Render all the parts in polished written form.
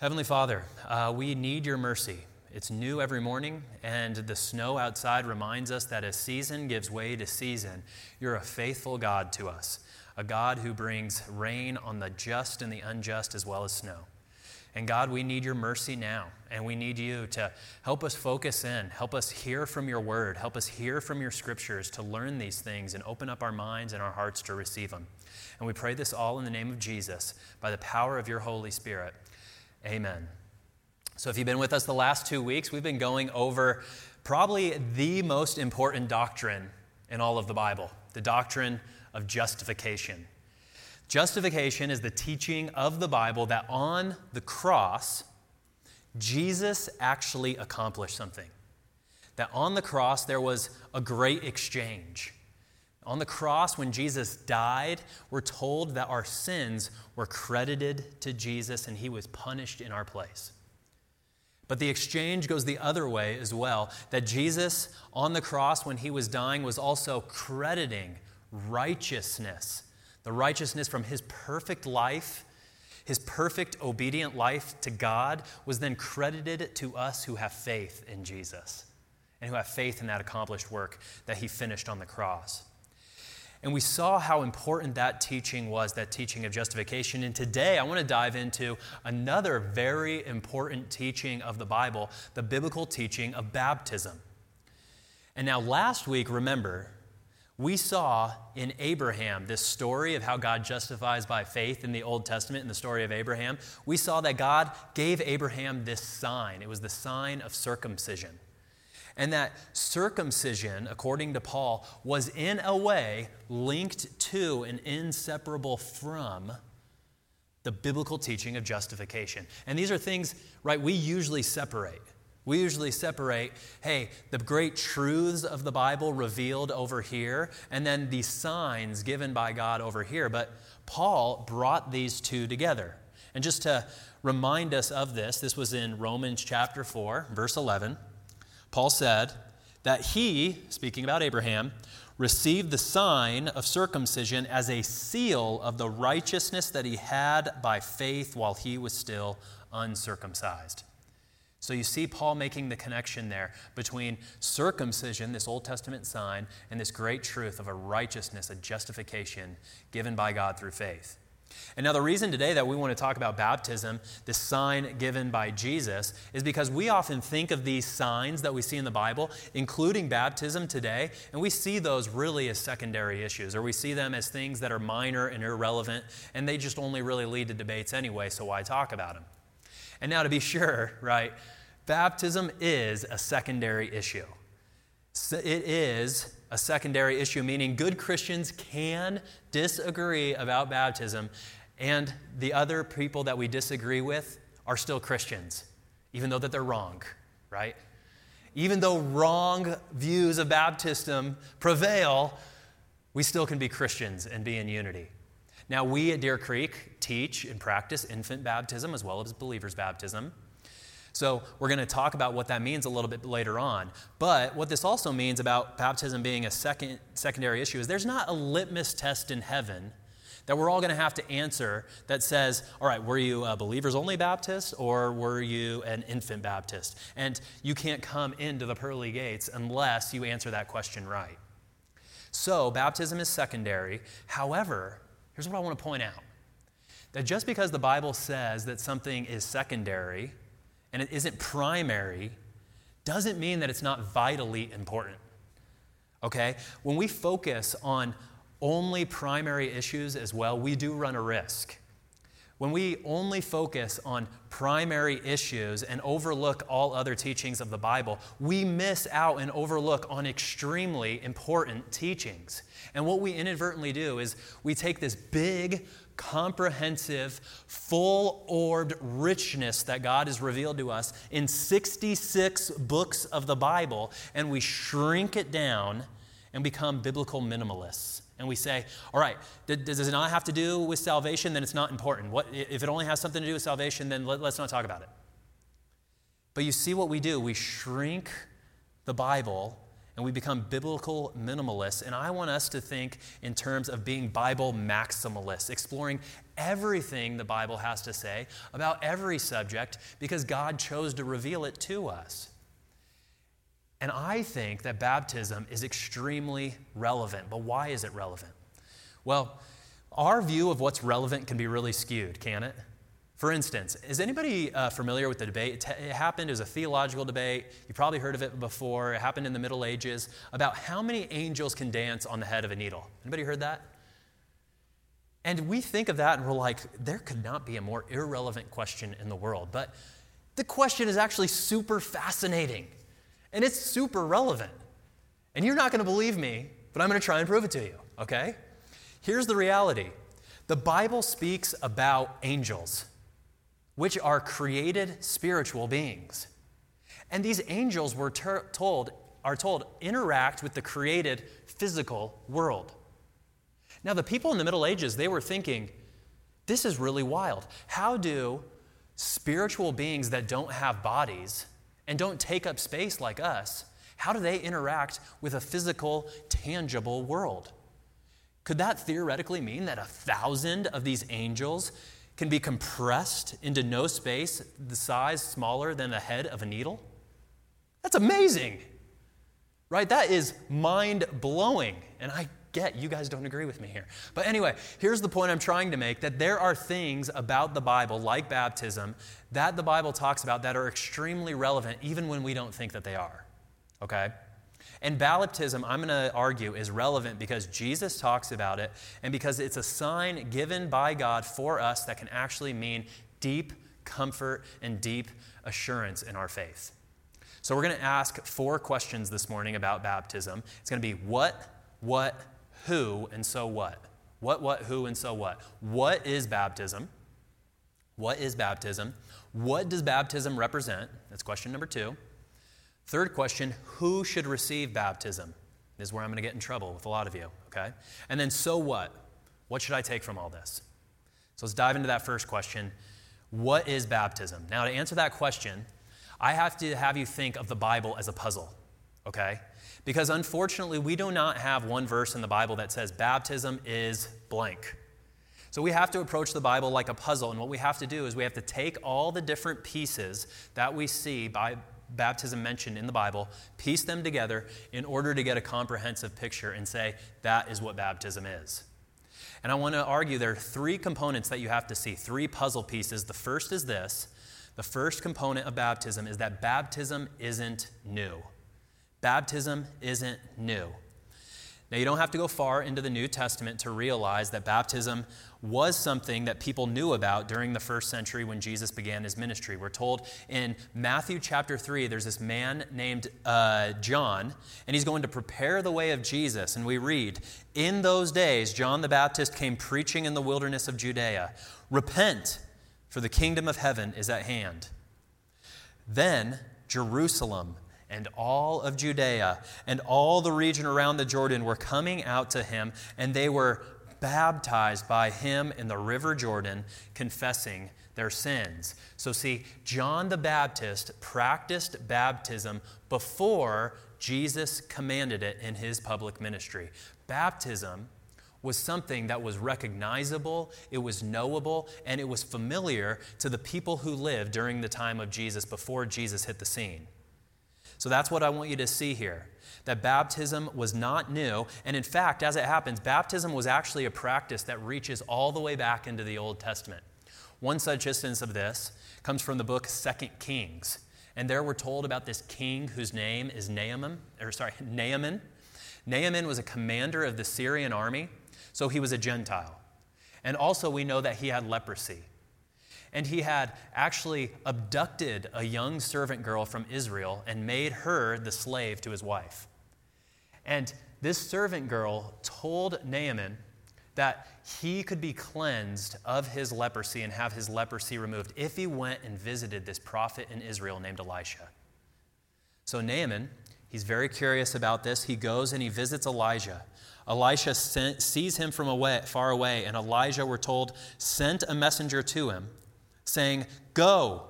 Heavenly Father, we need your mercy. It's new every morning, and the snow outside reminds us that as season gives way to season, you're a faithful God to us, a God who brings rain on the just and the unjust as well as snow. And God, we need your mercy now, and we need you to help us focus in, help us hear from your word, help us hear from your scriptures to learn these things and open up our minds and our hearts to receive them. And we pray this all in the name of Jesus, by the power of your Holy Spirit. Amen. So if you've been with us the last 2 weeks, we've been going over probably the most important doctrine in all of the Bible, the doctrine of justification. Justification is the teaching of the Bible that on the cross, Jesus actually accomplished something. That on the cross, there was a great exchange. On the cross, when Jesus died, we're told that our sins were credited to Jesus and he was punished in our place. But the exchange goes the other way as well, that Jesus on the cross when he was dying was also crediting righteousness, the righteousness from his perfect life, his perfect obedient life to God was then credited to us who have faith in Jesus and who have faith in that accomplished work that he finished on the cross. And we saw how important that teaching was, that teaching of justification. And today I want to dive into another very important teaching of the Bible, the biblical teaching of baptism. And now last week, remember, we saw in Abraham this story of how God justifies by faith in the Old Testament, in the story of Abraham. We saw that God gave Abraham this sign. It was the sign of circumcision. And that circumcision, according to Paul, was in a way linked to and inseparable from the biblical teaching of justification. And these are things, right, we usually separate. We usually separate, hey, the great truths of the Bible revealed over here, and then the signs given by God over here. But Paul brought these two together. And just to remind us of this, this was in Romans chapter 4, verse 11. Paul said that he, speaking about Abraham, received the sign of circumcision as a seal of the righteousness that he had by faith while he was still uncircumcised. So you see Paul making the connection there between circumcision, this Old Testament sign, and this great truth of a righteousness, a justification given by God through faith. And now the reason today that we want to talk about baptism, this sign given by Jesus, is because we often think of these signs that we see in the Bible, including baptism today, and we see those really as secondary issues, or we see them as things that are minor and irrelevant, and they just only really lead to debates anyway, so why talk about them? And now to be sure, right, baptism is a secondary issue. It is a secondary issue, meaning good Christians can disagree about baptism, and the other people that we disagree with are still Christians, even though that they're wrong, right? Even though wrong views of baptism prevail, we still can be Christians and be in unity. Now, we at Deer Creek teach and practice infant baptism as well as believer's baptism. So we're going to talk about what that means a little bit later on. But what this also means about baptism being a secondary issue is there's not a litmus test in heaven that we're all going to have to answer that says, all right, were you a believers only Baptist or were you an infant Baptist? And you can't come into the pearly gates unless you answer that question right. So baptism is secondary. However, here's what I want to point out. That just because the Bible says that something is secondary and it isn't primary, doesn't mean that it's not vitally important, okay? When we focus on only primary issues as well, we do run a risk. When we only focus on primary issues and overlook all other teachings of the Bible, we miss out and overlook on extremely important teachings. And what we inadvertently do is we take this big, comprehensive, full-orbed richness that God has revealed to us in 66 books of the Bible, and we shrink it down and become biblical minimalists. And we say, all right, does it not have to do with salvation? Then it's not important. If it only has something to do with salvation, then let's not talk about it. But you see what we do. We shrink the Bible and we become biblical minimalists. And I want us to think in terms of being Bible maximalists, exploring everything the Bible has to say about every subject because God chose to reveal it to us. And I think that baptism is extremely relevant. But why is it relevant? Well, our view of what's relevant can be really skewed, can it? For instance, is anybody familiar with the debate? It happened as a theological debate. You probably heard of it before. It happened in the Middle Ages about how many angels can dance on the head of a needle. Anybody heard that? And we think of that and we're like, there could not be a more irrelevant question in the world. But the question is actually super fascinating. And it's super relevant. And you're not going to believe me, but I'm going to try and prove it to you, okay? Here's the reality. The Bible speaks about angels, which are created spiritual beings. And these angels are told interact with the created physical world. Now, the people in the Middle Ages, they were thinking, this is really wild. How do spiritual beings that don't have bodies and don't take up space like us, how do they interact with a physical, tangible world? Could that theoretically mean that 1,000 of these angels can be compressed into no space the size smaller than the head of a needle? That's amazing, right? That is mind-blowing. And I get you guys don't agree with me here. But anyway, here's the point I'm trying to make, that there are things about the Bible, like baptism, that the Bible talks about that are extremely relevant, even when we don't think that they are, okay? And baptism, I'm going to argue, is relevant because Jesus talks about it and because it's a sign given by God for us that can actually mean deep comfort and deep assurance in our faith. So we're going to ask 4 questions this morning about baptism. It's going to be what, who, and so what? What, who, and so what? What is baptism? What is baptism? What does baptism represent? That's question number 2. Third question, who should receive baptism? This is where I'm going to get in trouble with a lot of you, okay? And then so what? What should I take from all this? So let's dive into that first question. What is baptism? Now, to answer that question, I have to have you think of the Bible as a puzzle, okay? Because unfortunately, we do not have one verse in the Bible that says baptism is blank. So we have to approach the Bible like a puzzle, and what we have to do is we have to take all the different pieces that we see by baptism mentioned in the Bible, piece them together in order to get a comprehensive picture and say, that is what baptism is. And I want to argue there are 3 components that you have to see, 3 puzzle pieces. The first is this. The first component of baptism is that baptism isn't new. Baptism isn't new. Now, you don't have to go far into the New Testament to realize that baptism was something that people knew about during the first century when Jesus began his ministry. We're told in Matthew chapter 3, there's this man named John, and he's going to prepare the way of Jesus. And we read, in those days, John the Baptist came preaching in the wilderness of Judea, repent, for the kingdom of heaven is at hand. Then Jerusalem and all of Judea and all the region around the Jordan were coming out to him, and they were baptized by him in the river Jordan, confessing their sins. So see, John the Baptist practiced baptism before Jesus commanded it in his public ministry. Baptism was something that was recognizable, it was knowable, and it was familiar to the people who lived during the time of Jesus before Jesus hit the scene. So that's what I want you to see here, that baptism was not new. And in fact, as it happens, baptism was actually a practice that reaches all the way back into the Old Testament. One such instance of this comes from the book 2 Kings. And there we're told about this king whose name is Naaman. Naaman was a commander of the Syrian army, so he was a Gentile. And also we know that he had leprosy. And he had actually abducted a young servant girl from Israel and made her the slave to his wife. And this servant girl told Naaman that he could be cleansed of his leprosy and have his leprosy removed if he went and visited this prophet in Israel named Elisha. So Naaman, he's very curious about this. He goes and he visits Elijah. Elisha sees him from far away, and Elijah, we're told, sent a messenger to him, saying, go,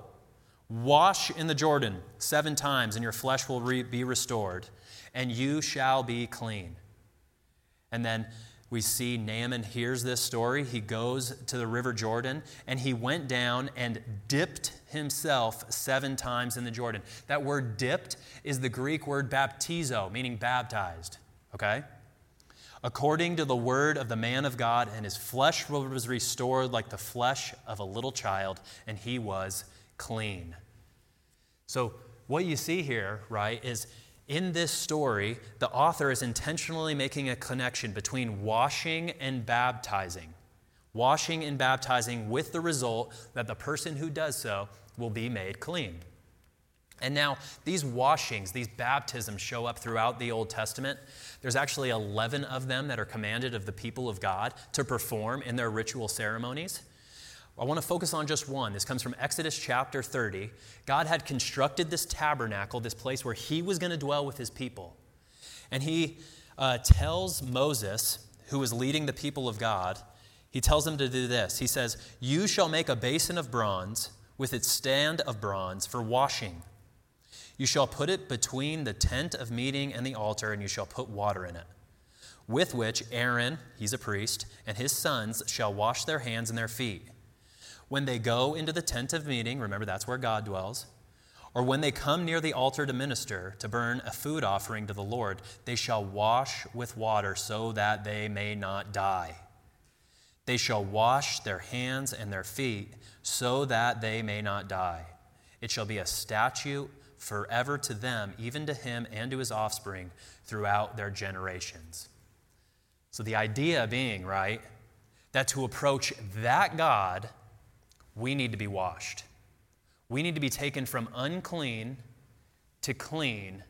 wash in the Jordan 7 times, and your flesh will be restored, and you shall be clean. And then We see Naaman hears this story. He goes to the River Jordan, and he went down and dipped himself 7 times in the Jordan. That word dipped is the Greek word baptizo, meaning baptized, okay? According to the word of the man of God, and his flesh was restored like the flesh of a little child, and he was clean. So what you see here, right, is in this story, the author is intentionally making a connection between washing and baptizing. Washing and baptizing with the result that the person who does so will be made clean. And now, these washings, these baptisms show up throughout the Old Testament. There's actually 11 of them that are commanded of the people of God to perform in their ritual ceremonies. I want to focus on just one. This comes from Exodus chapter 30. God had constructed this tabernacle, this place where he was going to dwell with his people. And he tells Moses, who is leading the people of God, he tells him to do this. He says, "You shall make a basin of bronze with its stand of bronze for washing. You shall put it between the tent of meeting and the altar, and you shall put water in it. With which Aaron," he's a priest, "and his sons shall wash their hands and their feet. When they go into the tent of meeting," remember that's where God dwells, "or when they come near the altar to minister, to burn a food offering to the Lord, they shall wash with water so that they may not die. They shall wash their hands and their feet so that they may not die. It shall be a statute forever to them, even to him and to his offspring throughout their generations." So the idea being, right, that to approach that God, we need to be washed. We need to be taken from unclean to clean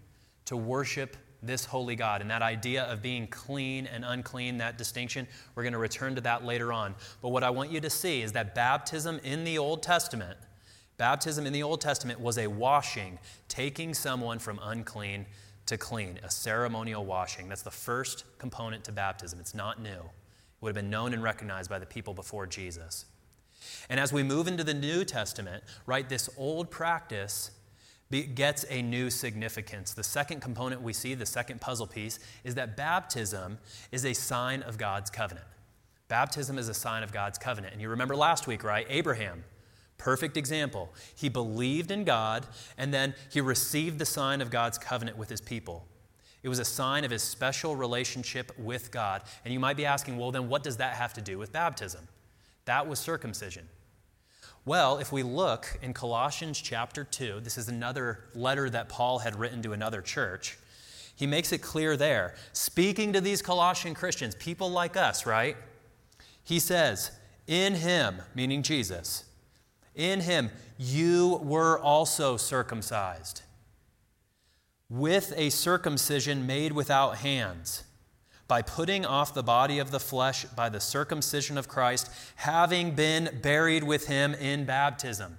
to worship this holy God. And that idea of being clean and unclean, that distinction, we're going to return to that later on. But what I want you to see is that baptism in the Old Testament was a washing, taking someone from unclean to clean, a ceremonial washing. That's the first component to baptism. It's not new. It would have been known and recognized by the people before Jesus. And as we move into the New Testament, right, this old practice gets a new significance. The second component we see, the second puzzle piece, is that baptism is a sign of God's covenant. Baptism is a sign of God's covenant. And you remember last week, right? Abraham, perfect example. He believed in God, and then he received the sign of God's covenant with his people. It was a sign of his special relationship with God. And you might be asking, well, then what does that have to do with baptism? That was circumcision. Well, if we look in Colossians chapter 2, this is another letter that Paul had written to another church. He makes it clear there, speaking to these Colossian Christians, people like us, right? He says, "In him," meaning Jesus, "in him you were also circumcised with a circumcision made without hands, by putting off the body of the flesh by the circumcision of Christ, having been buried with him in baptism."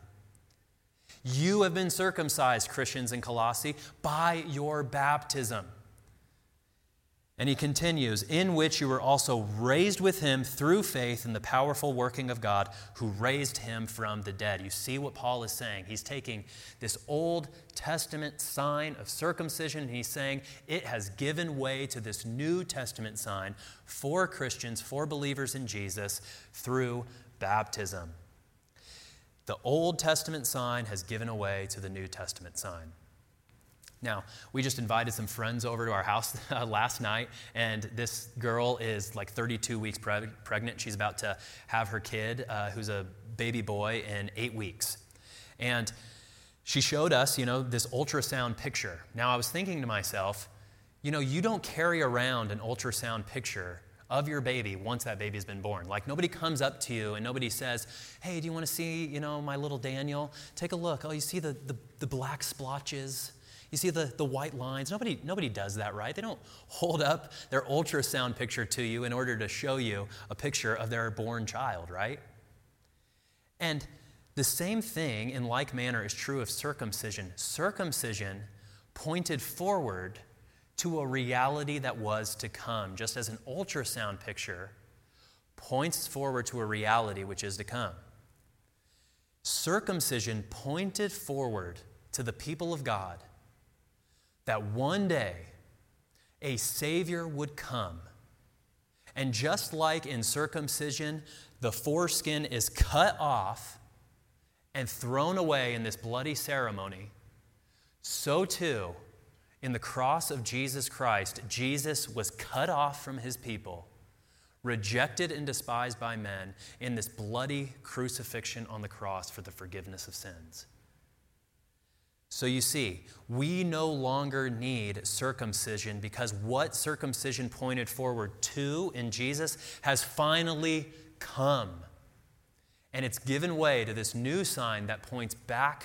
You have been circumcised, Christians in Colossae, by your baptism. And he continues, "In which you were also raised with him through faith in the powerful working of God, who raised him from the dead." You see what Paul is saying. He's taking this Old Testament sign of circumcision, and he's saying it has given way to this New Testament sign for Christians, for believers in Jesus, through baptism. The Old Testament sign has given way to the New Testament sign. Now, we just invited some friends over to our house last night, and this girl is like 32 weeks pregnant. She's about to have her kid, who's a baby boy, in 8 weeks. And she showed us, you know, this ultrasound picture. Now, I was thinking to myself, you know, you don't carry around an ultrasound picture of your baby once that baby's been born. Like, nobody comes up to you and nobody says, "Hey, do you want to see, you know, my little Daniel? Take a look. Oh, you see the black splotches? You see the white lines?" Nobody does that, right? They don't hold up their ultrasound picture to you in order to show you a picture of their born child, right? And the same thing in like manner is true of circumcision. Circumcision pointed forward to a reality that was to come, just as an ultrasound picture points forward to a reality which is to come. Circumcision pointed forward to the people of God that one day a Savior would come And just like in circumcision, the foreskin is cut off and thrown away in this bloody ceremony, so too, in the cross of Jesus Christ, Jesus was cut off from his people, rejected and despised by men in this bloody crucifixion on the cross for the forgiveness of sins. So you see, we no longer need circumcision because what circumcision pointed forward to in Jesus has finally come. And it's given way to this new sign that points back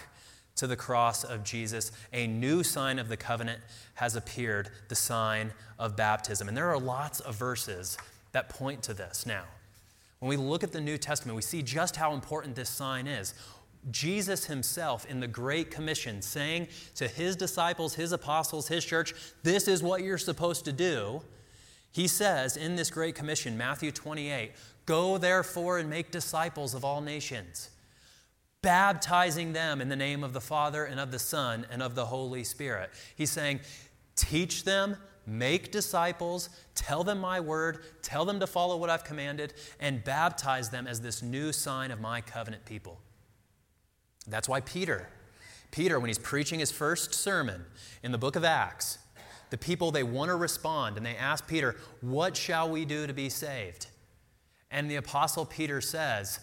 to the cross of Jesus. A new sign of the covenant has appeared, the sign of baptism. And there are lots of verses that point to this. Now, when we look at the New Testament, we see just how important this sign is. Jesus himself in the Great Commission saying to his disciples, his apostles, his church, this is what you're supposed to do. He says in this Great Commission, Matthew 28, go therefore and make disciples of all nations, baptizing them in the name of the Father and of the Son and of the Holy Spirit. He's saying, teach them, make disciples, tell them my word, tell them to follow what I've commanded, and baptize them as this new sign of my covenant people. That's why Peter, when he's preaching his first sermon in the book of Acts, the people, they want to respond, and they ask Peter, what shall we do to be saved? And the apostle Peter says,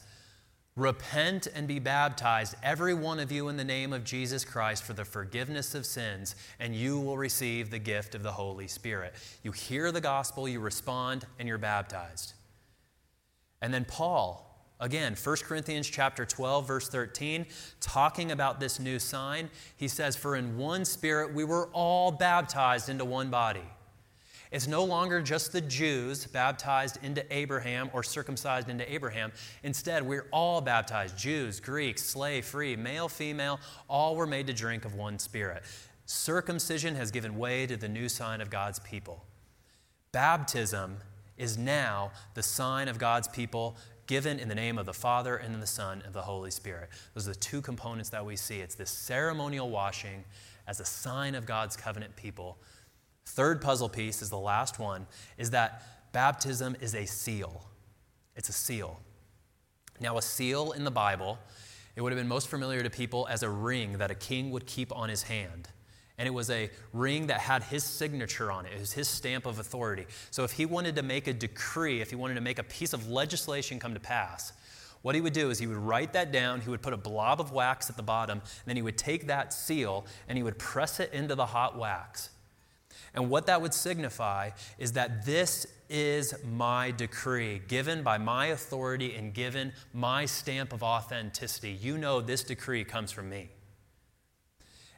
repent and be baptized, every one of you in the name of Jesus Christ for the forgiveness of sins, and you will receive the gift of the Holy Spirit. You hear the gospel, you respond, and you're baptized. And then Paul, again, 1 Corinthians chapter 12, verse 13, talking about this new sign, he says, for in one spirit we were all baptized into one body. It's no longer just the Jews baptized into Abraham or circumcised into Abraham. Instead, we're all baptized, Jews, Greeks, slave, free, male, female, all were made to drink of one spirit. Circumcision has given way to the new sign of God's people. Baptism is now the sign of God's people, given in the name of the Father and the Son and the Holy Spirit. Those are the two components that we see. It's this ceremonial washing as a sign of God's covenant people. Third puzzle piece is the last one, is that baptism is a seal. It's a seal. Now, a seal in the Bible, it would have been most familiar to people as a ring that a king would keep on his hand. And it was a ring that had his signature on it. It was his stamp of authority. So if he wanted to make a decree, if he wanted to make a piece of legislation come to pass, what he would do is he would write that down, he would put a blob of wax at the bottom, and then he would take that seal and he would press it into the hot wax. And what that would signify is that this is my decree, given by my authority and given my stamp of authenticity. You know this decree comes from me.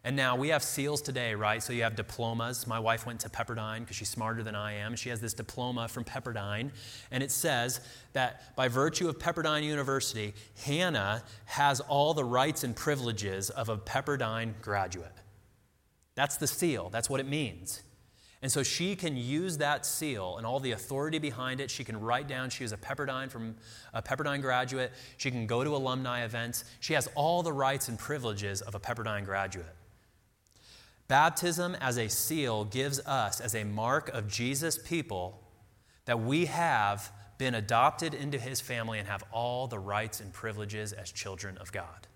And now we have seals today, right? So you have diplomas. My wife went to Pepperdine because she's smarter than I am. She has this diploma from Pepperdine. And it says that by virtue of Pepperdine University, Hannah has all the rights and privileges of a Pepperdine graduate. That's the seal. That's what it means. And so she can use that seal and all the authority behind it. She can write down she was a Pepperdine graduate. She can go to alumni events. She has all the rights and privileges of a Pepperdine graduate. Baptism as a seal gives us, as a mark of Jesus' people, that we have been adopted into his family and have all the rights and privileges as children of God.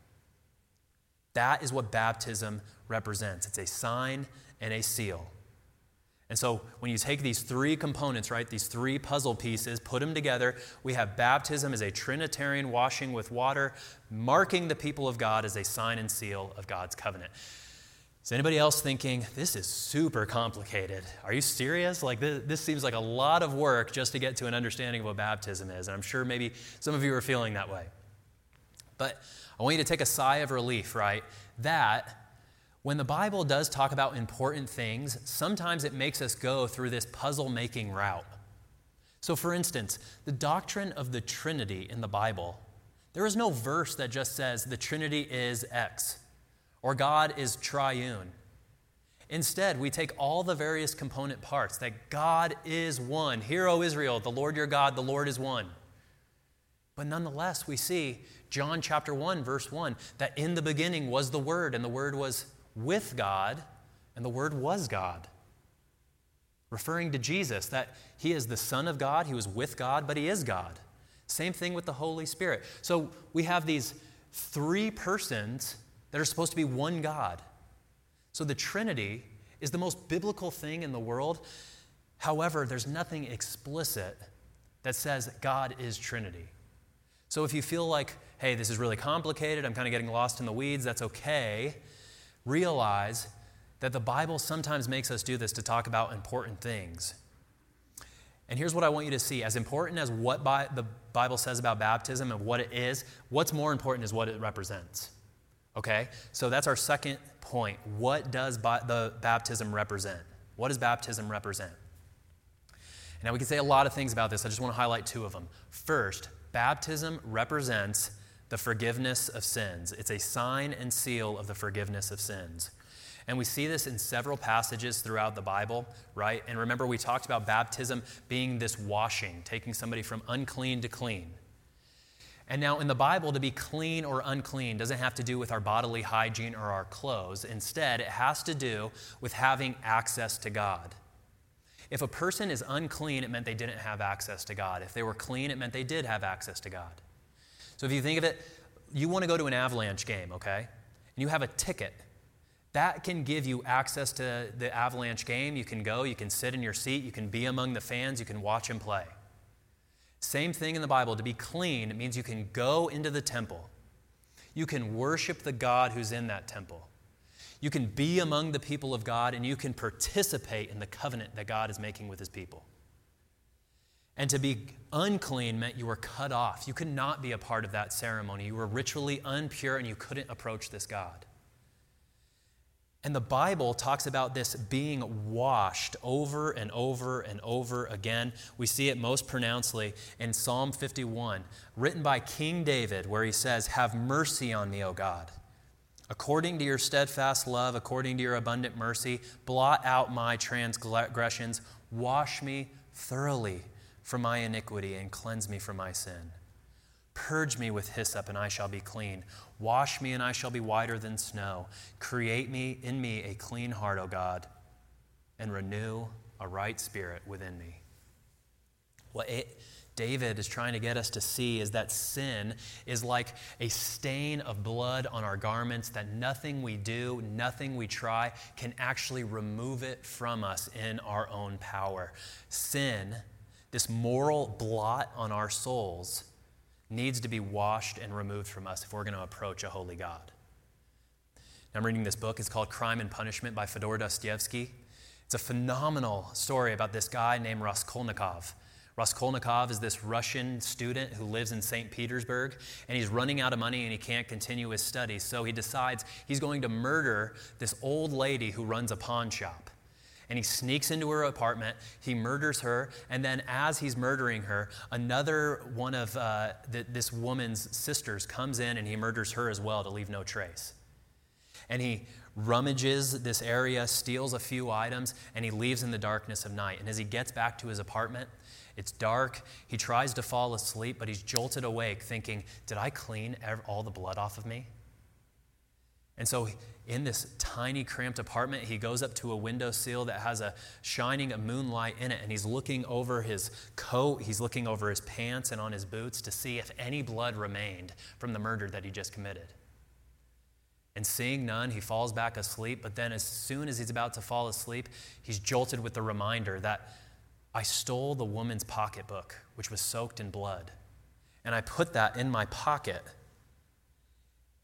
That is what baptism represents. It's a sign and a seal. And so when you take these three components, right, these three puzzle pieces, put them together, we have baptism as a Trinitarian washing with water, marking the people of God as a sign and seal of God's covenant. Is anybody else thinking, this is super complicated? Are you serious? Like, this seems like a lot of work just to get to an understanding of what baptism is. And I'm sure maybe some of you are feeling that way. But I want you to take a sigh of relief, right? That when the Bible does talk about important things, sometimes it makes us go through this puzzle-making route. So for instance, the doctrine of the Trinity in the Bible, there is no verse that just says the Trinity is X, or God is triune. Instead, we take all the various component parts that God is one. Hear, O Israel, the Lord your God, the Lord is one. But nonetheless, we see John chapter 1, verse 1, that in the beginning was the Word, and the Word was with God, and the Word was God. referring to Jesus, that he is the Son of God, he was with God, but he is God. Same thing with the Holy Spirit. So we have these three persons that are supposed to be one God. So the Trinity is the most biblical thing in the world. However, there's nothing explicit that says God is Trinity. So if you feel like, hey, this is really complicated, I'm kind of getting lost in the weeds, that's okay. Realize that the Bible sometimes makes us do this to talk about important things. And here's what I want you to see. As important as what the Bible says about baptism and what it is, what's more important is what it represents. Okay? So that's our second point. What does the baptism represent? What does baptism represent? Now, we can say a lot of things about this. I just want to highlight two of them. First, baptism represents the forgiveness of sins. It's a sign and seal of the forgiveness of sins. And we see this in several passages throughout the Bible, right? And remember, we talked about baptism being this washing, taking somebody from unclean to clean. And now in the Bible, to be clean or unclean doesn't have to do with our bodily hygiene or our clothes. Instead, it has to do with having access to God. If a person is unclean, it meant they didn't have access to God. If they were clean, it meant they did have access to God. So if you think of it, you want to go to an Avalanche game, okay? And you have a ticket. That can give you access to the Avalanche game. You can go, you can sit in your seat, you can be among the fans, you can watch them play. Same thing in the Bible. To be clean, it means you can go into the temple. You can worship the God who's in that temple. You can be among the people of God, and you can participate in the covenant that God is making with his people. And to be unclean meant you were cut off. You could not be a part of that ceremony. You were ritually impure, and you couldn't approach this God. And the Bible talks about this being washed over and over and over again. We see it most pronouncedly in Psalm 51, written by King David, where he says, "Have mercy on me, O God. According to your steadfast love, according to your abundant mercy, blot out my transgressions. Wash me thoroughly from my iniquity and cleanse me from my sin. Purge me with hyssop and I shall be clean. Wash me and I shall be whiter than snow. Create me in me a clean heart, O God, and renew a right spirit within me." What David is trying to get us to see is that sin is like a stain of blood on our garments, that nothing we do, nothing we try can actually remove it from us in our own power. Sin, this moral blot on our souls, needs to be washed and removed from us if we're going to approach a holy God. Now, I'm reading this book. It's called Crime and Punishment by Fyodor Dostoevsky. It's a phenomenal story about this guy named Raskolnikov. Raskolnikov is this Russian student who lives in St. Petersburg, and he's running out of money and he can't continue his studies, so he decides he's going to murder this old lady who runs a pawn shop. And he sneaks into her apartment, he murders her, and then as he's murdering her, another one of this woman's sisters comes in and he murders her as well to leave no trace. And he rummages this area, steals a few items, and he leaves in the darkness of night. And as he gets back to his apartment, it's dark. He tries to fall asleep, but he's jolted awake thinking, did I clean all the blood off of me? And so in this tiny, cramped apartment, he goes up to a windowsill that has a shining of moonlight in it, and he's looking over his coat, he's looking over his pants and on his boots to see if any blood remained from the murder that he just committed. And seeing none, he falls back asleep, but then as soon as he's about to fall asleep, he's jolted with the reminder that I stole the woman's pocketbook, which was soaked in blood, and I put that in my pocket.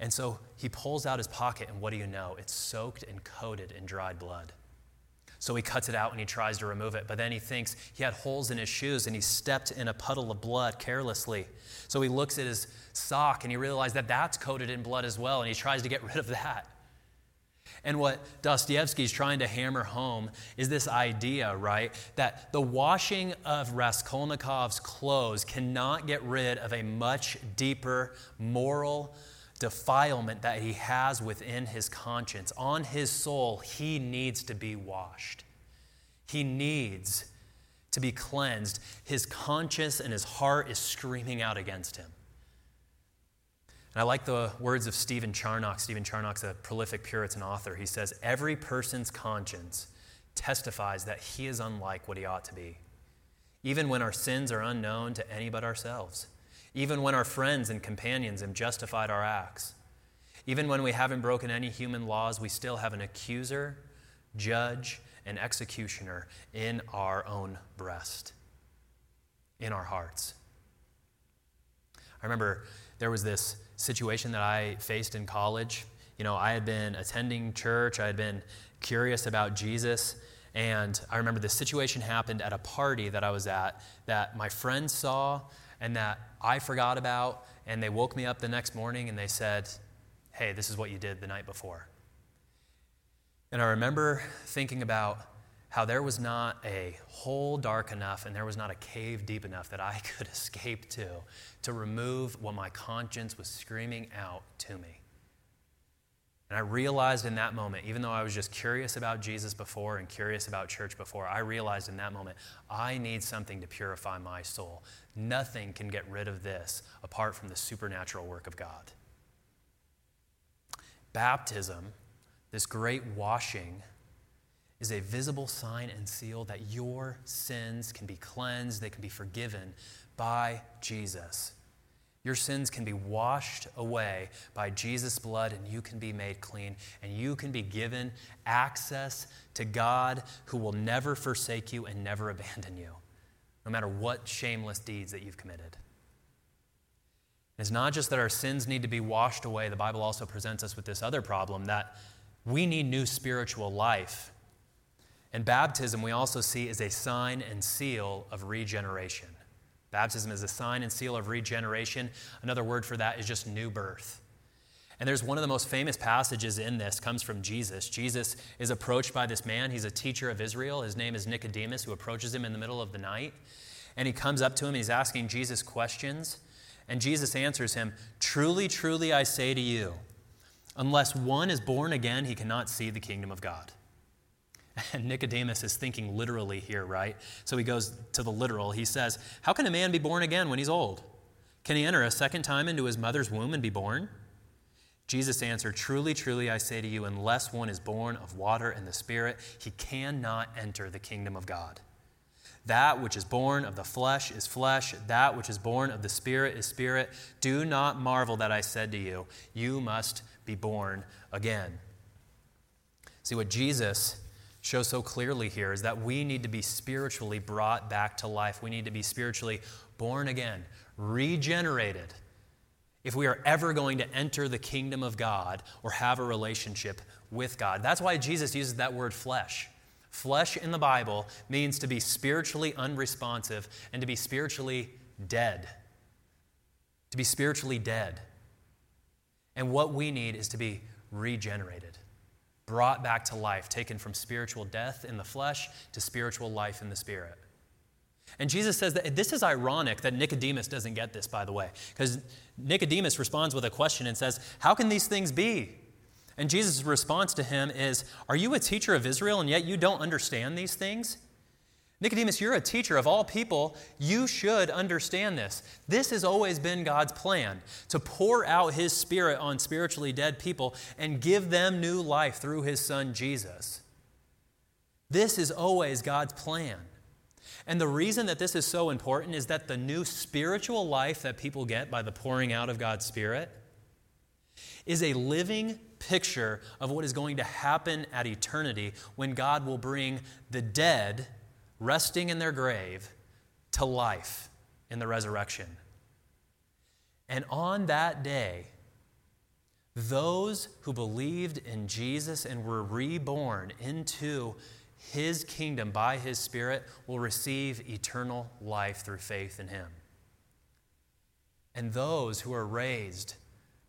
And so he pulls out his pocket, and what do you know? It's soaked and coated in dried blood. So he cuts it out and he tries to remove it, but then he thinks he had holes in his shoes and he stepped in a puddle of blood carelessly. So he looks at his sock and he realized that that's coated in blood as well, and he tries to get rid of that. And what Dostoevsky's trying to hammer home is this idea, right, that the washing of Raskolnikov's clothes cannot get rid of a much deeper moral defilement that he has within his conscience. On his soul, he needs to be washed. He needs to be cleansed. His conscience and his heart is screaming out against him. And I like the words of Stephen Charnock. Stephen Charnock's a prolific Puritan author. He says, "Every person's conscience testifies that he is unlike what he ought to be. Even when our sins are unknown to any but ourselves, even when our friends and companions have justified our acts, even when we haven't broken any human laws, we still have an accuser, judge, and executioner in our own breast, in our hearts. I remember there was this situation that I faced in college. You know, I had been attending church. I had been curious about Jesus. And I remember this situation happened at a party that I was at that my friends saw and that I forgot about. And they woke me up the next morning and they said, "Hey, this is what you did the night before." And I remember thinking about how there was not a hole dark enough and there was not a cave deep enough that I could escape to remove what my conscience was screaming out to me. And I realized in that moment, even though I was just curious about Jesus before and curious about church before, I realized in that moment, I need something to purify my soul. Nothing can get rid of this apart from the supernatural work of God. Baptism, this great washing, is a visible sign and seal that your sins can be cleansed, they can be forgiven by Jesus. Your sins can be washed away by Jesus' blood, and you can be made clean, and you can be given access to God who will never forsake you and never abandon you, no matter what shameless deeds that you've committed. It's not just that our sins need to be washed away. The Bible also presents us with this other problem, that we need new spiritual life. And baptism, we also see, is a sign and seal of regeneration. Baptism is a sign and seal of regeneration. Another word for that is just new birth. And there's one of the most famous passages in this comes from Jesus. Jesus is approached by this man. He's a teacher of Israel. His name is Nicodemus, who approaches him in the middle of the night. And he comes up to him and he's asking Jesus questions. And Jesus answers him, "Truly, truly, I say to you, unless one is born again, he cannot see the kingdom of God." And Nicodemus is thinking literally here, right? So he goes to the literal. He says, "How can a man be born again when he's old? Can he enter a second time into his mother's womb and be born?" Jesus answered, "Truly, truly, I say to you, unless one is born of water and the Spirit, he cannot enter the kingdom of God. That which is born of the flesh is flesh. That which is born of the Spirit is spirit. Do not marvel that I said to you, you must be born again." See, what Jesus shows so clearly here is that we need to be spiritually brought back to life. We need to be spiritually born again, regenerated, if we are ever going to enter the kingdom of God or have a relationship with God. That's why Jesus uses that word flesh. Flesh in the Bible means to be spiritually unresponsive and to be spiritually dead. To be spiritually dead. And what we need is to be regenerated, brought back to life, taken from spiritual death in the flesh to spiritual life in the Spirit. And Jesus says that this is ironic that Nicodemus doesn't get this, by the way, because Nicodemus responds with a question and says, "How can these things be?" And Jesus' response to him is, "Are you a teacher of Israel and yet you don't understand these things? Nicodemus, you're a teacher of all people. You should understand this." This has always been God's plan, to pour out his Spirit on spiritually dead people and give them new life through his Son, Jesus. This is always God's plan. And the reason that this is so important is that the new spiritual life that people get by the pouring out of God's Spirit is a living picture of what is going to happen at eternity when God will bring the dead resting in their grave to life in the resurrection. And on that day, those who believed in Jesus and were reborn into his kingdom by his Spirit will receive eternal life through faith in him. And those who are raised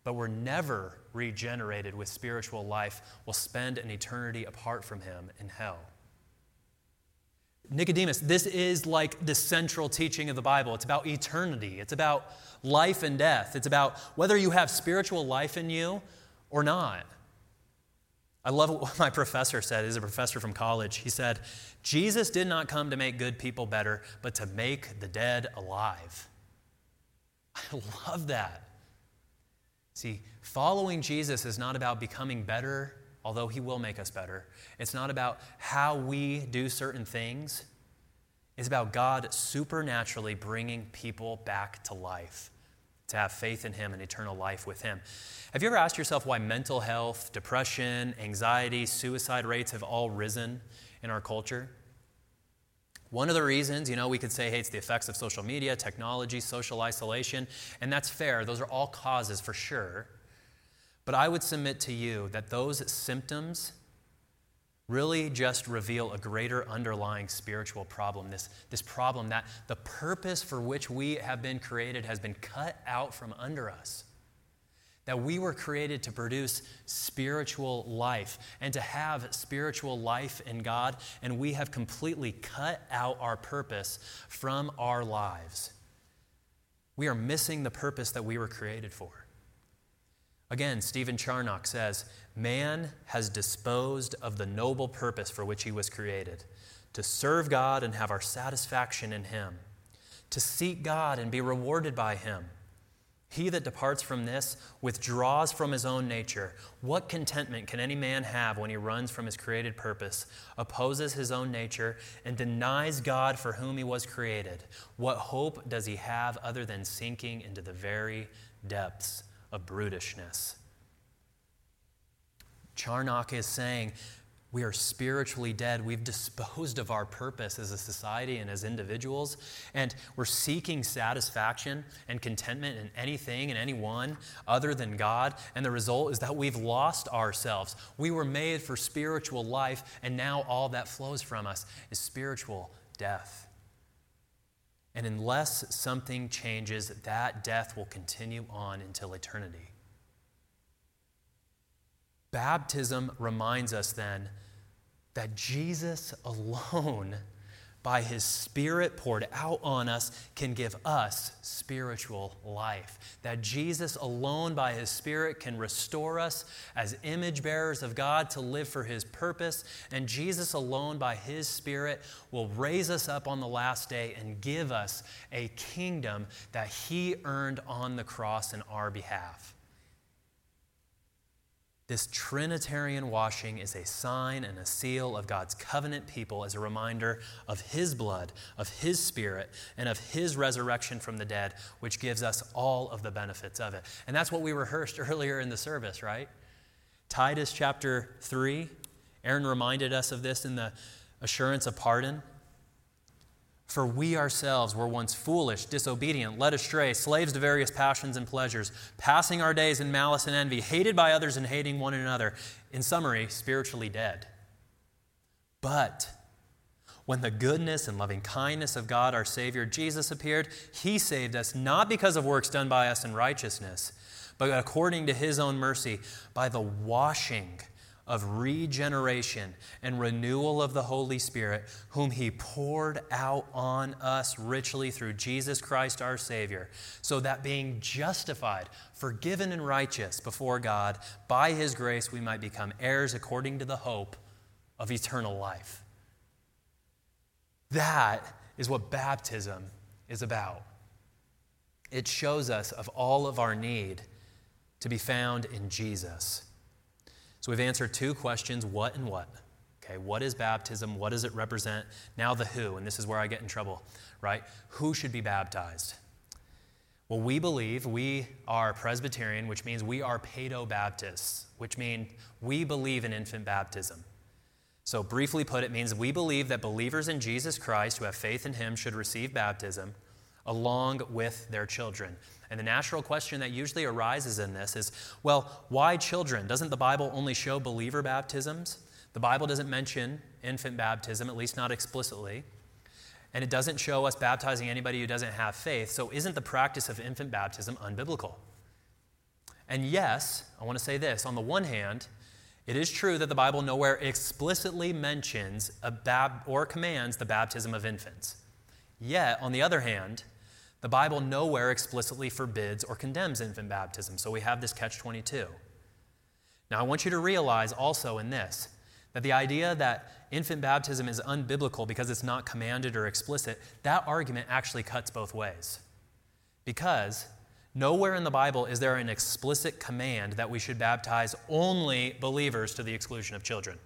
but were never regenerated with spiritual life will spend an eternity apart from him in hell. Nicodemus, this is like the central teaching of the Bible. It's about eternity. It's about life and death. It's about whether you have spiritual life in you or not. I love what my professor said. He's a professor from college. He said, "Jesus did not come to make good people better, but to make the dead alive." I love that. See, following Jesus is not about becoming better although he will make us better. It's not about how we do certain things. It's about God supernaturally bringing people back to life, to have faith in him and eternal life with him. Have you ever asked yourself why mental health, depression, anxiety, suicide rates have all risen in our culture? One of the reasons, we could say, hey, it's the effects of social media, technology, social isolation, and that's fair. Those are all causes for sure. But I would submit to you that those symptoms really just reveal a greater underlying spiritual problem, this problem that the purpose for which we have been created has been cut out from under us, that we were created to produce spiritual life and to have spiritual life in God, and we have completely cut out our purpose from our lives. We are missing the purpose that we were created for. Again, Stephen Charnock says, man has disposed of the noble purpose for which he was created, to serve God and have our satisfaction in him, to seek God and be rewarded by him. He that departs from this withdraws from his own nature. What contentment can any man have when he runs from his created purpose, opposes his own nature, and denies God for whom he was created? What hope does he have other than sinking into the very depths of brutishness? Charnock is saying we are spiritually dead. We've disposed of our purpose as a society and as individuals, and we're seeking satisfaction and contentment in anything and anyone other than God, and the result is that we've lost ourselves. We were made for spiritual life, and now all that flows from us is spiritual death. And unless something changes, that death will continue on until eternity. Baptism reminds us then that Jesus alone, by his Spirit poured out on us, can give us spiritual life. That Jesus alone, by his Spirit, can restore us as image bearers of God to live for his purpose. And Jesus alone, by his Spirit, will raise us up on the last day and give us a kingdom that he earned on the cross in our behalf. This Trinitarian washing is a sign and a seal of God's covenant people as a reminder of his blood, of his Spirit, and of his resurrection from the dead, which gives us all of the benefits of it. And that's what we rehearsed earlier in the service, right? Titus chapter 3, Aaron reminded us of this in the assurance of pardon. For we ourselves were once foolish, disobedient, led astray, slaves to various passions and pleasures, passing our days in malice and envy, hated by others and hating one another. In summary, spiritually dead. But when the goodness and loving kindness of God, our Savior Jesus, appeared, he saved us not because of works done by us in righteousness, but according to his own mercy, by the washing of regeneration and renewal of the Holy Spirit, whom he poured out on us richly through Jesus Christ our Savior, so that being justified, forgiven, and righteous before God, by his grace we might become heirs according to the hope of eternal life. That is what baptism is about. It shows us of all of our need to be found in Jesus. So we've answered two questions, what and what. Okay, what is baptism? What does it represent? Now the who, and this is where I get in trouble, right? Who should be baptized? Well, we believe we are Presbyterian, which means we are paedo-baptists, which means we believe in infant baptism. So briefly put, it means we believe that believers in Jesus Christ who have faith in him should receive baptism along with their children. And the natural question that usually arises in this is, well, why children? Doesn't the Bible only show believer baptisms? The Bible doesn't mention infant baptism, at least not explicitly. And it doesn't show us baptizing anybody who doesn't have faith. So isn't the practice of infant baptism unbiblical? And yes, I want to say this. On the one hand, it is true that the Bible nowhere explicitly mentions or commands the baptism of infants. Yet, on the other hand, the Bible nowhere explicitly forbids or condemns infant baptism, so we have this catch-22. Now, I want you to realize also in this, that the idea that infant baptism is unbiblical because it's not commanded or explicit, that argument actually cuts both ways. Because Nowhere in the Bible is there an explicit command that we should baptize only believers to the exclusion of children.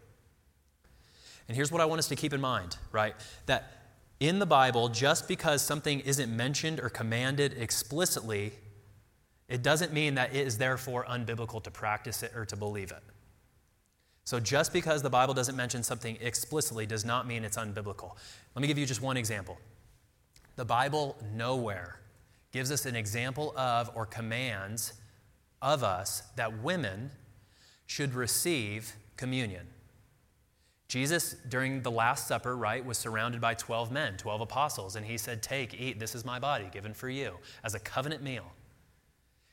And here's what I want us to keep in mind, right? That in the Bible, just because something isn't mentioned or commanded explicitly, it doesn't mean that it is therefore unbiblical to practice it or to believe it. So just because the Bible doesn't mention something explicitly does not mean it's unbiblical. Let me give you just one example. The Bible nowhere gives us an example of or commands of us that women should receive communion. Jesus, during the Last Supper, right, was surrounded by 12 men, 12 apostles, and he said, "Take, eat, this is my body given for you," as a covenant meal.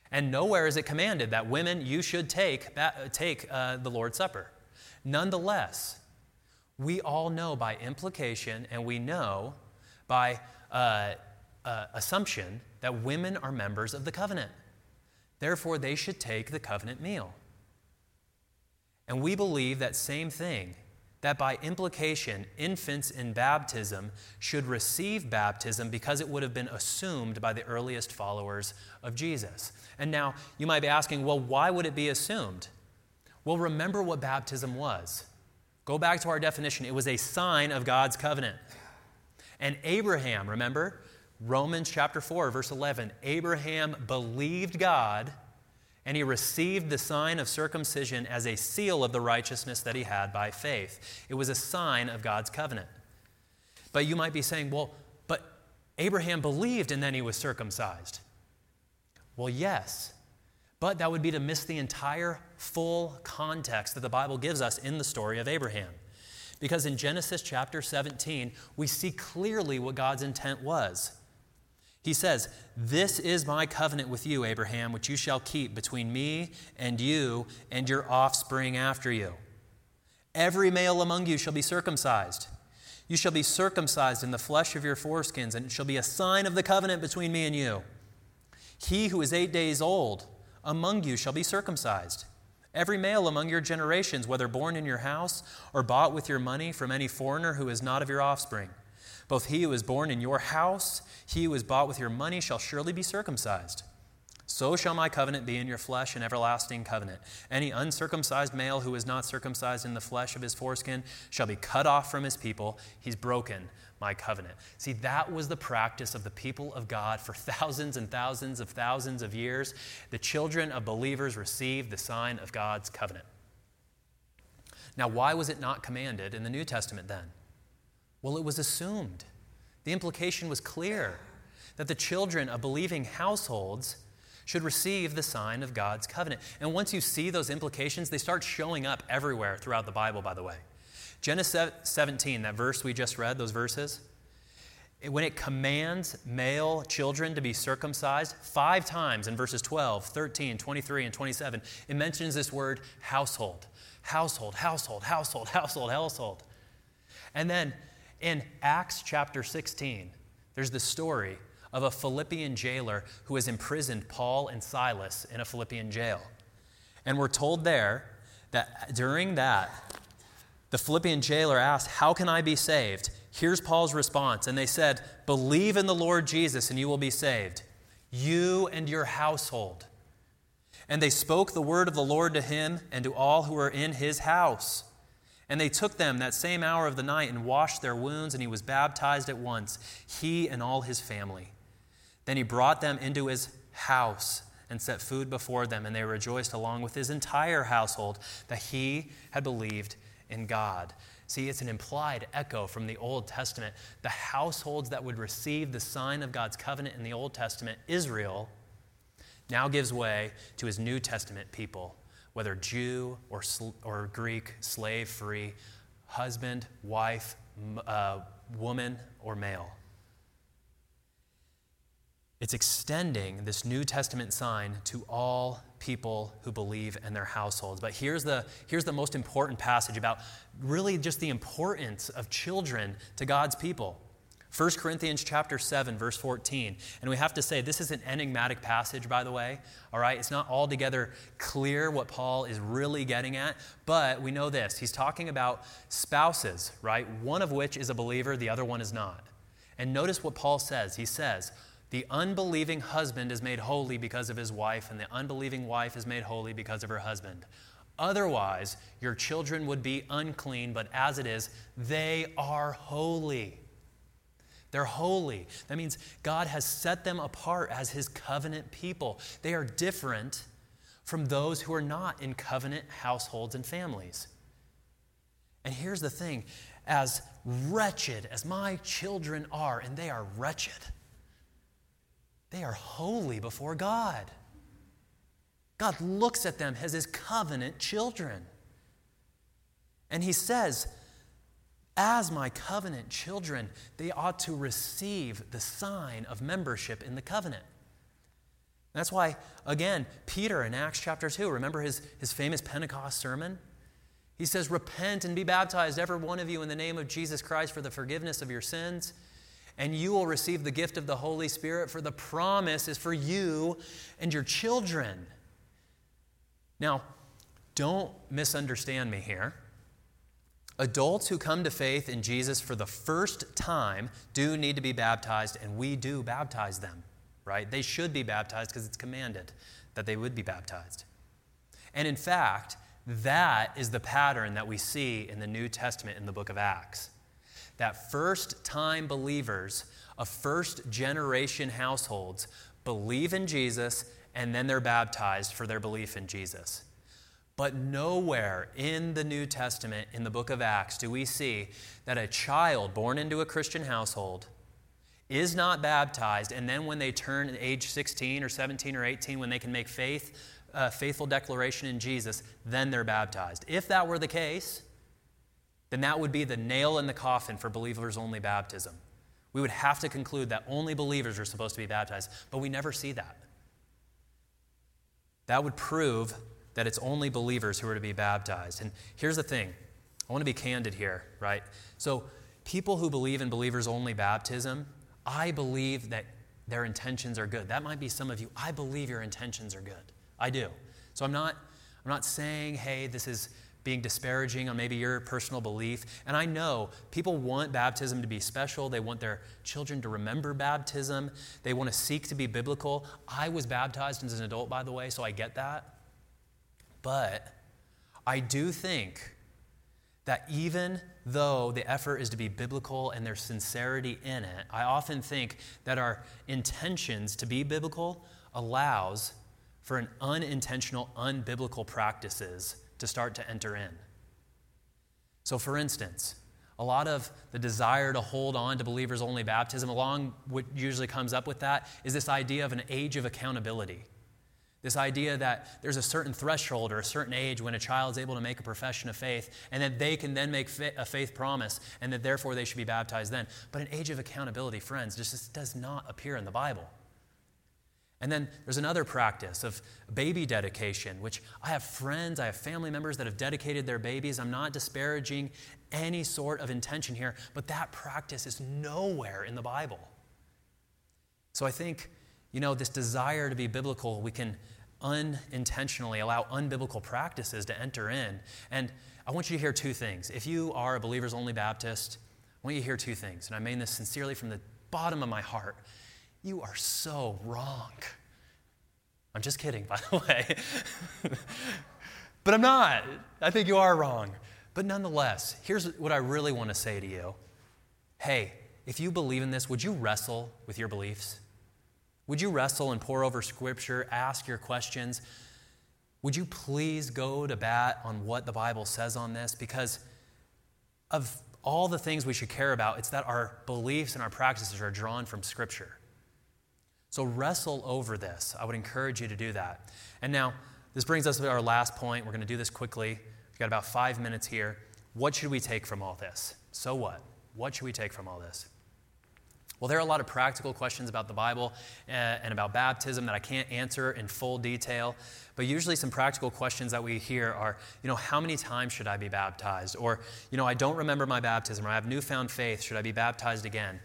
And nowhere is it commanded that women, you should take the Lord's Supper. Nonetheless, we all know by implication, and we know by assumption that women are members of the covenant. Therefore, they should take the covenant meal. And we believe that same thing, that by implication, infants in baptism should receive baptism because it would have been assumed by the earliest followers of Jesus. And now, you might be asking, well, why would it be assumed? Well, remember what baptism was. Go back to our definition. It was a sign of God's covenant. And Abraham, remember? Romans chapter 4, verse 11, Abraham believed God, and he received the sign of circumcision as a seal of the righteousness that he had by faith. It was a sign of God's covenant. But you might be saying, well, but Abraham believed and then he was circumcised. Well, yes, but that would be to miss the entire full context that the Bible gives us in the story of Abraham. Because in Genesis chapter 17, we see clearly what God's intent was. He says, "This is my covenant with you, Abraham, which you shall keep between me and you and your offspring after you. Every male among you shall be circumcised. You shall be circumcised in the flesh of your foreskins, and it shall be a sign of the covenant between me and you. He who is 8 days old among you shall be circumcised. Every male among your generations, whether born in your house or bought with your money from any foreigner who is not of your offspring. Both he who is born in your house, he who is bought with your money, shall surely be circumcised. So shall my covenant be in your flesh, an everlasting covenant. Any uncircumcised male who is not circumcised in the flesh of his foreskin shall be cut off from his people. He's broken my covenant." See, that was the practice of the people of God for thousands and thousands of years. The children of believers received the sign of God's covenant. Now, why was it not commanded in the New Testament then? Well, it was assumed. The implication was clear that the children of believing households should receive the sign of God's covenant. And once you see those implications, they start showing up everywhere throughout the Bible, by the way. Genesis 17, that verse we just read, those verses, when it commands male children to be circumcised, 5 times in verses 12, 13, 23, and 27, it mentions this word household. Household, household, household, household, household. And then in Acts chapter 16, there's the story of a Philippian jailer who has imprisoned Paul and Silas in a Philippian jail. And we're told there that during that, the Philippian jailer asked, "How can I be saved?" Here's Paul's response. And they said, "Believe in the Lord Jesus and you will be saved, you and your household." And they spoke the word of the Lord to him and to all who were in his house. And they took them that same hour of the night and washed their wounds, and he was baptized at once, he and all his family. Then he brought them into his house and set food before them, and they rejoiced along with his entire household that he had believed in God. See, it's an implied echo from the Old Testament. The households that would receive the sign of God's covenant in the Old Testament, Israel, now gives way to his New Testament people, whether Jew or Greek, slave, free, husband, wife, woman, or male. It's extending this New Testament sign to all people who believe and their households. But here's the most important passage about really just the importance of children to God's people. 1 Corinthians chapter 7, verse 14. And we have to say, this is an enigmatic passage, by the way. All right, it's not altogether clear what Paul is really getting at, but we know this. He's talking about spouses, right? One of which is a believer, the other one is not. And notice what Paul says. He says, The unbelieving husband is made holy because of his wife, and the unbelieving wife is made holy because of her husband. Otherwise, your children would be unclean, but as it is, they are holy. They're holy. That means God has set them apart as his covenant people. They are different from those who are not in covenant households and families. And here's the thing, as wretched as my children are, and they are wretched, they are holy before God. God looks at them as his covenant children. And he says, as my covenant children, they ought to receive the sign of membership in the covenant. And that's why, again, Peter in Acts chapter 2, remember his famous Pentecost sermon? He says, repent and be baptized, every one of you, in the name of Jesus Christ for the forgiveness of your sins, and you will receive the gift of the Holy Spirit, for the promise is for you and your children. Now, don't misunderstand me here. Adults who come to faith in Jesus for the first time do need to be baptized, and we do baptize them, right? They should be baptized because it's commanded that they would be baptized. And in fact, that is the pattern that we see in the New Testament in the book of Acts. That first-time believers of first-generation households believe in Jesus, and then they're baptized for their belief in Jesus. But nowhere in the New Testament, in the book of Acts, do we see that a child born into a Christian household is not baptized, and then when they turn age 16 or 17 or 18, when they can make faithful declaration in Jesus, then they're baptized. If that were the case, then that would be the nail in the coffin for believers-only baptism. We would have to conclude that only believers are supposed to be baptized, but we never see that. That would prove that it's only believers who are to be baptized. And here's the thing. I want to be candid here, right? So people who believe in believers-only baptism, I believe that their intentions are good. That might be some of you. I believe your intentions are good. I do. So I'm not saying, hey, this is being disparaging on maybe your personal belief. And I know people want baptism to be special. They want their children to remember baptism. They want to seek to be biblical. I was baptized as an adult, by the way, so I get that. But I do think that even though the effort is to be biblical and there's sincerity in it, I often think that our intentions to be biblical allows for an unintentional, unbiblical practices to start to enter in. So for instance, a lot of the desire to hold on to believers-only baptism, along what usually comes up with that, is this idea of an age of accountability. This idea that there's a certain threshold or a certain age when a child's able to make a profession of faith, and that they can then make a faith promise, and that therefore they should be baptized then. But an age of accountability, friends, just does not appear in the Bible. And then there's another practice of baby dedication, which I have friends, I have family members that have dedicated their babies. I'm not disparaging any sort of intention here, but that practice is nowhere in the Bible. So I think, this desire to be biblical, we can unintentionally allow unbiblical practices to enter in. And I want you to hear two things. If you are a believers only Baptist, I want you to hear two things. And I mean this sincerely from the bottom of my heart. You are so wrong. I'm just kidding, by the way. But I'm not. I think you are wrong. But nonetheless, here's what I really want to say to you. Hey, if you believe in this, would you wrestle with your beliefs? Would you wrestle and pore over Scripture, ask your questions? Would you please go to bat on what the Bible says on this? Because of all the things we should care about, it's that our beliefs and our practices are drawn from Scripture. So wrestle over this. I would encourage you to do that. And now, this brings us to our last point. We're going to do this quickly. We've got about 5 minutes here. What should we take from all this? So what? What should we take from all this? Well, there are a lot of practical questions about the Bible and about baptism that I can't answer in full detail. But usually some practical questions that we hear are, how many times should I be baptized? Or, I don't remember my baptism, or I have newfound faith. Should I be baptized again?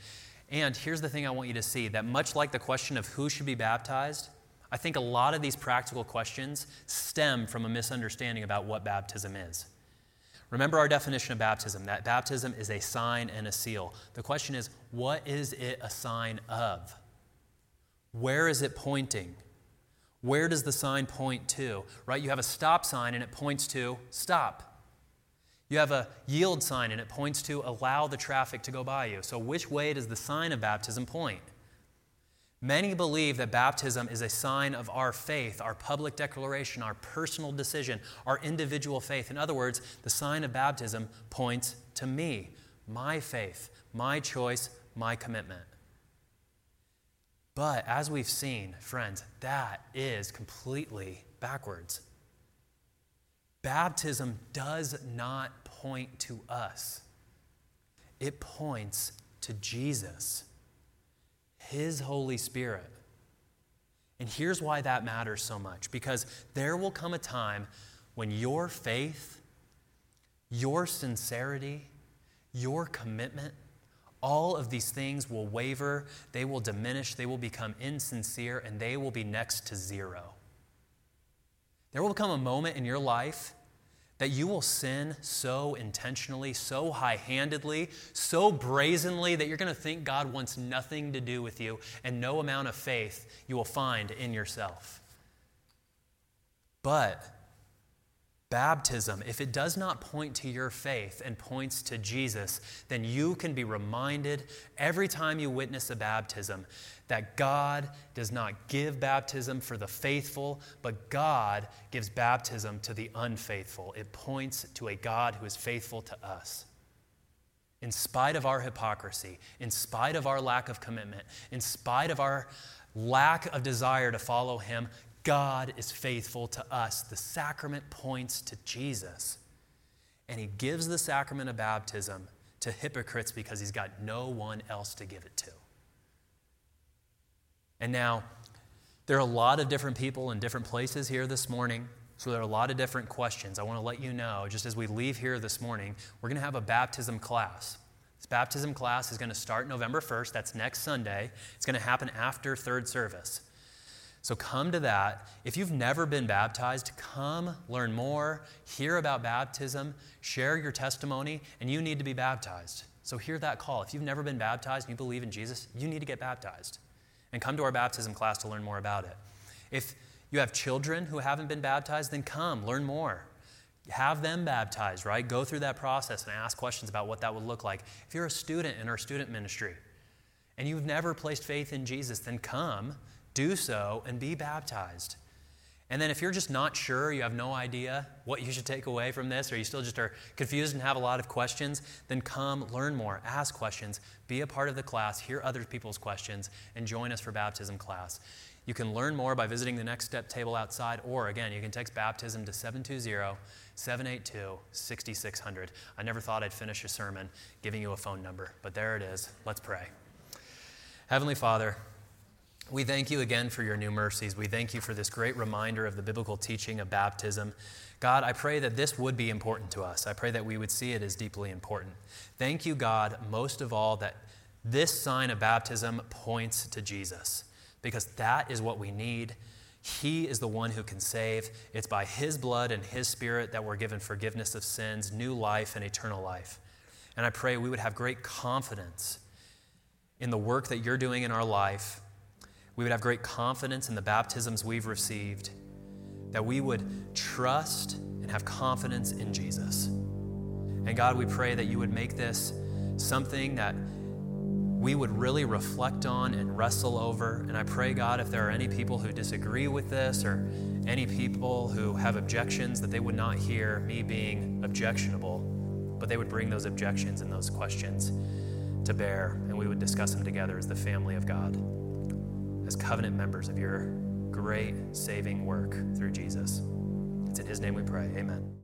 And here's the thing I want you to see, that much like the question of who should be baptized, I think a lot of these practical questions stem from a misunderstanding about what baptism is. Remember our definition of baptism, that baptism is a sign and a seal. The question is, what is it a sign of? Where is it pointing? Where does the sign point to? Right? You have a stop sign and it points to stop. You have a yield sign and it points to allow the traffic to go by you. So which way does the sign of baptism point? Many believe that baptism is a sign of our faith, our public declaration, our personal decision, our individual faith. In other words, the sign of baptism points to me, my faith, my choice, my commitment. But as we've seen, friends, that is completely backwards. Baptism does not point to us. It points to Jesus, His Holy Spirit. And here's why that matters so much. Because there will come a time when your faith, your sincerity, your commitment, all of these things will waver, they will diminish, they will become insincere, and they will be next to zero. There will come a moment in your life that you will sin so intentionally, so high-handedly, so brazenly that you're going to think God wants nothing to do with you, and no amount of faith you will find in yourself. But baptism, if it does not point to your faith and points to Jesus, then you can be reminded every time you witness a baptism that God does not give baptism for the faithful, but God gives baptism to the unfaithful. It points to a God who is faithful to us. In spite of our hypocrisy, in spite of our lack of commitment, in spite of our lack of desire to follow Him, God is faithful to us. The sacrament points to Jesus. And He gives the sacrament of baptism to hypocrites because He's got no one else to give it to. And now, there are a lot of different people in different places here this morning, so there are a lot of different questions. I want to let you know, just as we leave here this morning, we're going to have a baptism class. This baptism class is going to start November 1st. That's next Sunday. It's going to happen after third service. So come to that. If you've never been baptized, come learn more, hear about baptism, share your testimony, and you need to be baptized. So hear that call. If you've never been baptized and you believe in Jesus, you need to get baptized. And come to our baptism class to learn more about it. If you have children who haven't been baptized, then come, learn more. Have them baptized, right? Go through that process and ask questions about what that would look like. If you're a student in our student ministry and you've never placed faith in Jesus, then come, do so, and be baptized. And then if you're just not sure, you have no idea what you should take away from this, or you still just are confused and have a lot of questions, then come, learn more, ask questions, be a part of the class, hear other people's questions, and join us for baptism class. You can learn more by visiting the Next Step table outside, or again, you can text baptism to 720-782-6600. I never thought I'd finish a sermon giving you a phone number, but there it is. Let's pray. Heavenly Father, we thank you again for your new mercies. We thank you for this great reminder of the biblical teaching of baptism. God, I pray that this would be important to us. I pray that we would see it as deeply important. Thank you, God, most of all, that this sign of baptism points to Jesus, because that is what we need. He is the one who can save. It's by His blood and His Spirit that we're given forgiveness of sins, new life, and eternal life. And I pray we would have great confidence in the work that you're doing in our life. We would have great confidence in the baptisms we've received, that we would trust and have confidence in Jesus. And God, we pray that you would make this something that we would really reflect on and wrestle over. And I pray, God, if there are any people who disagree with this or any people who have objections, that they would not hear me being objectionable, but they would bring those objections and those questions to bear, and we would discuss them together as the family of God, as covenant members of your great saving work through Jesus. It's in His name we pray. Amen.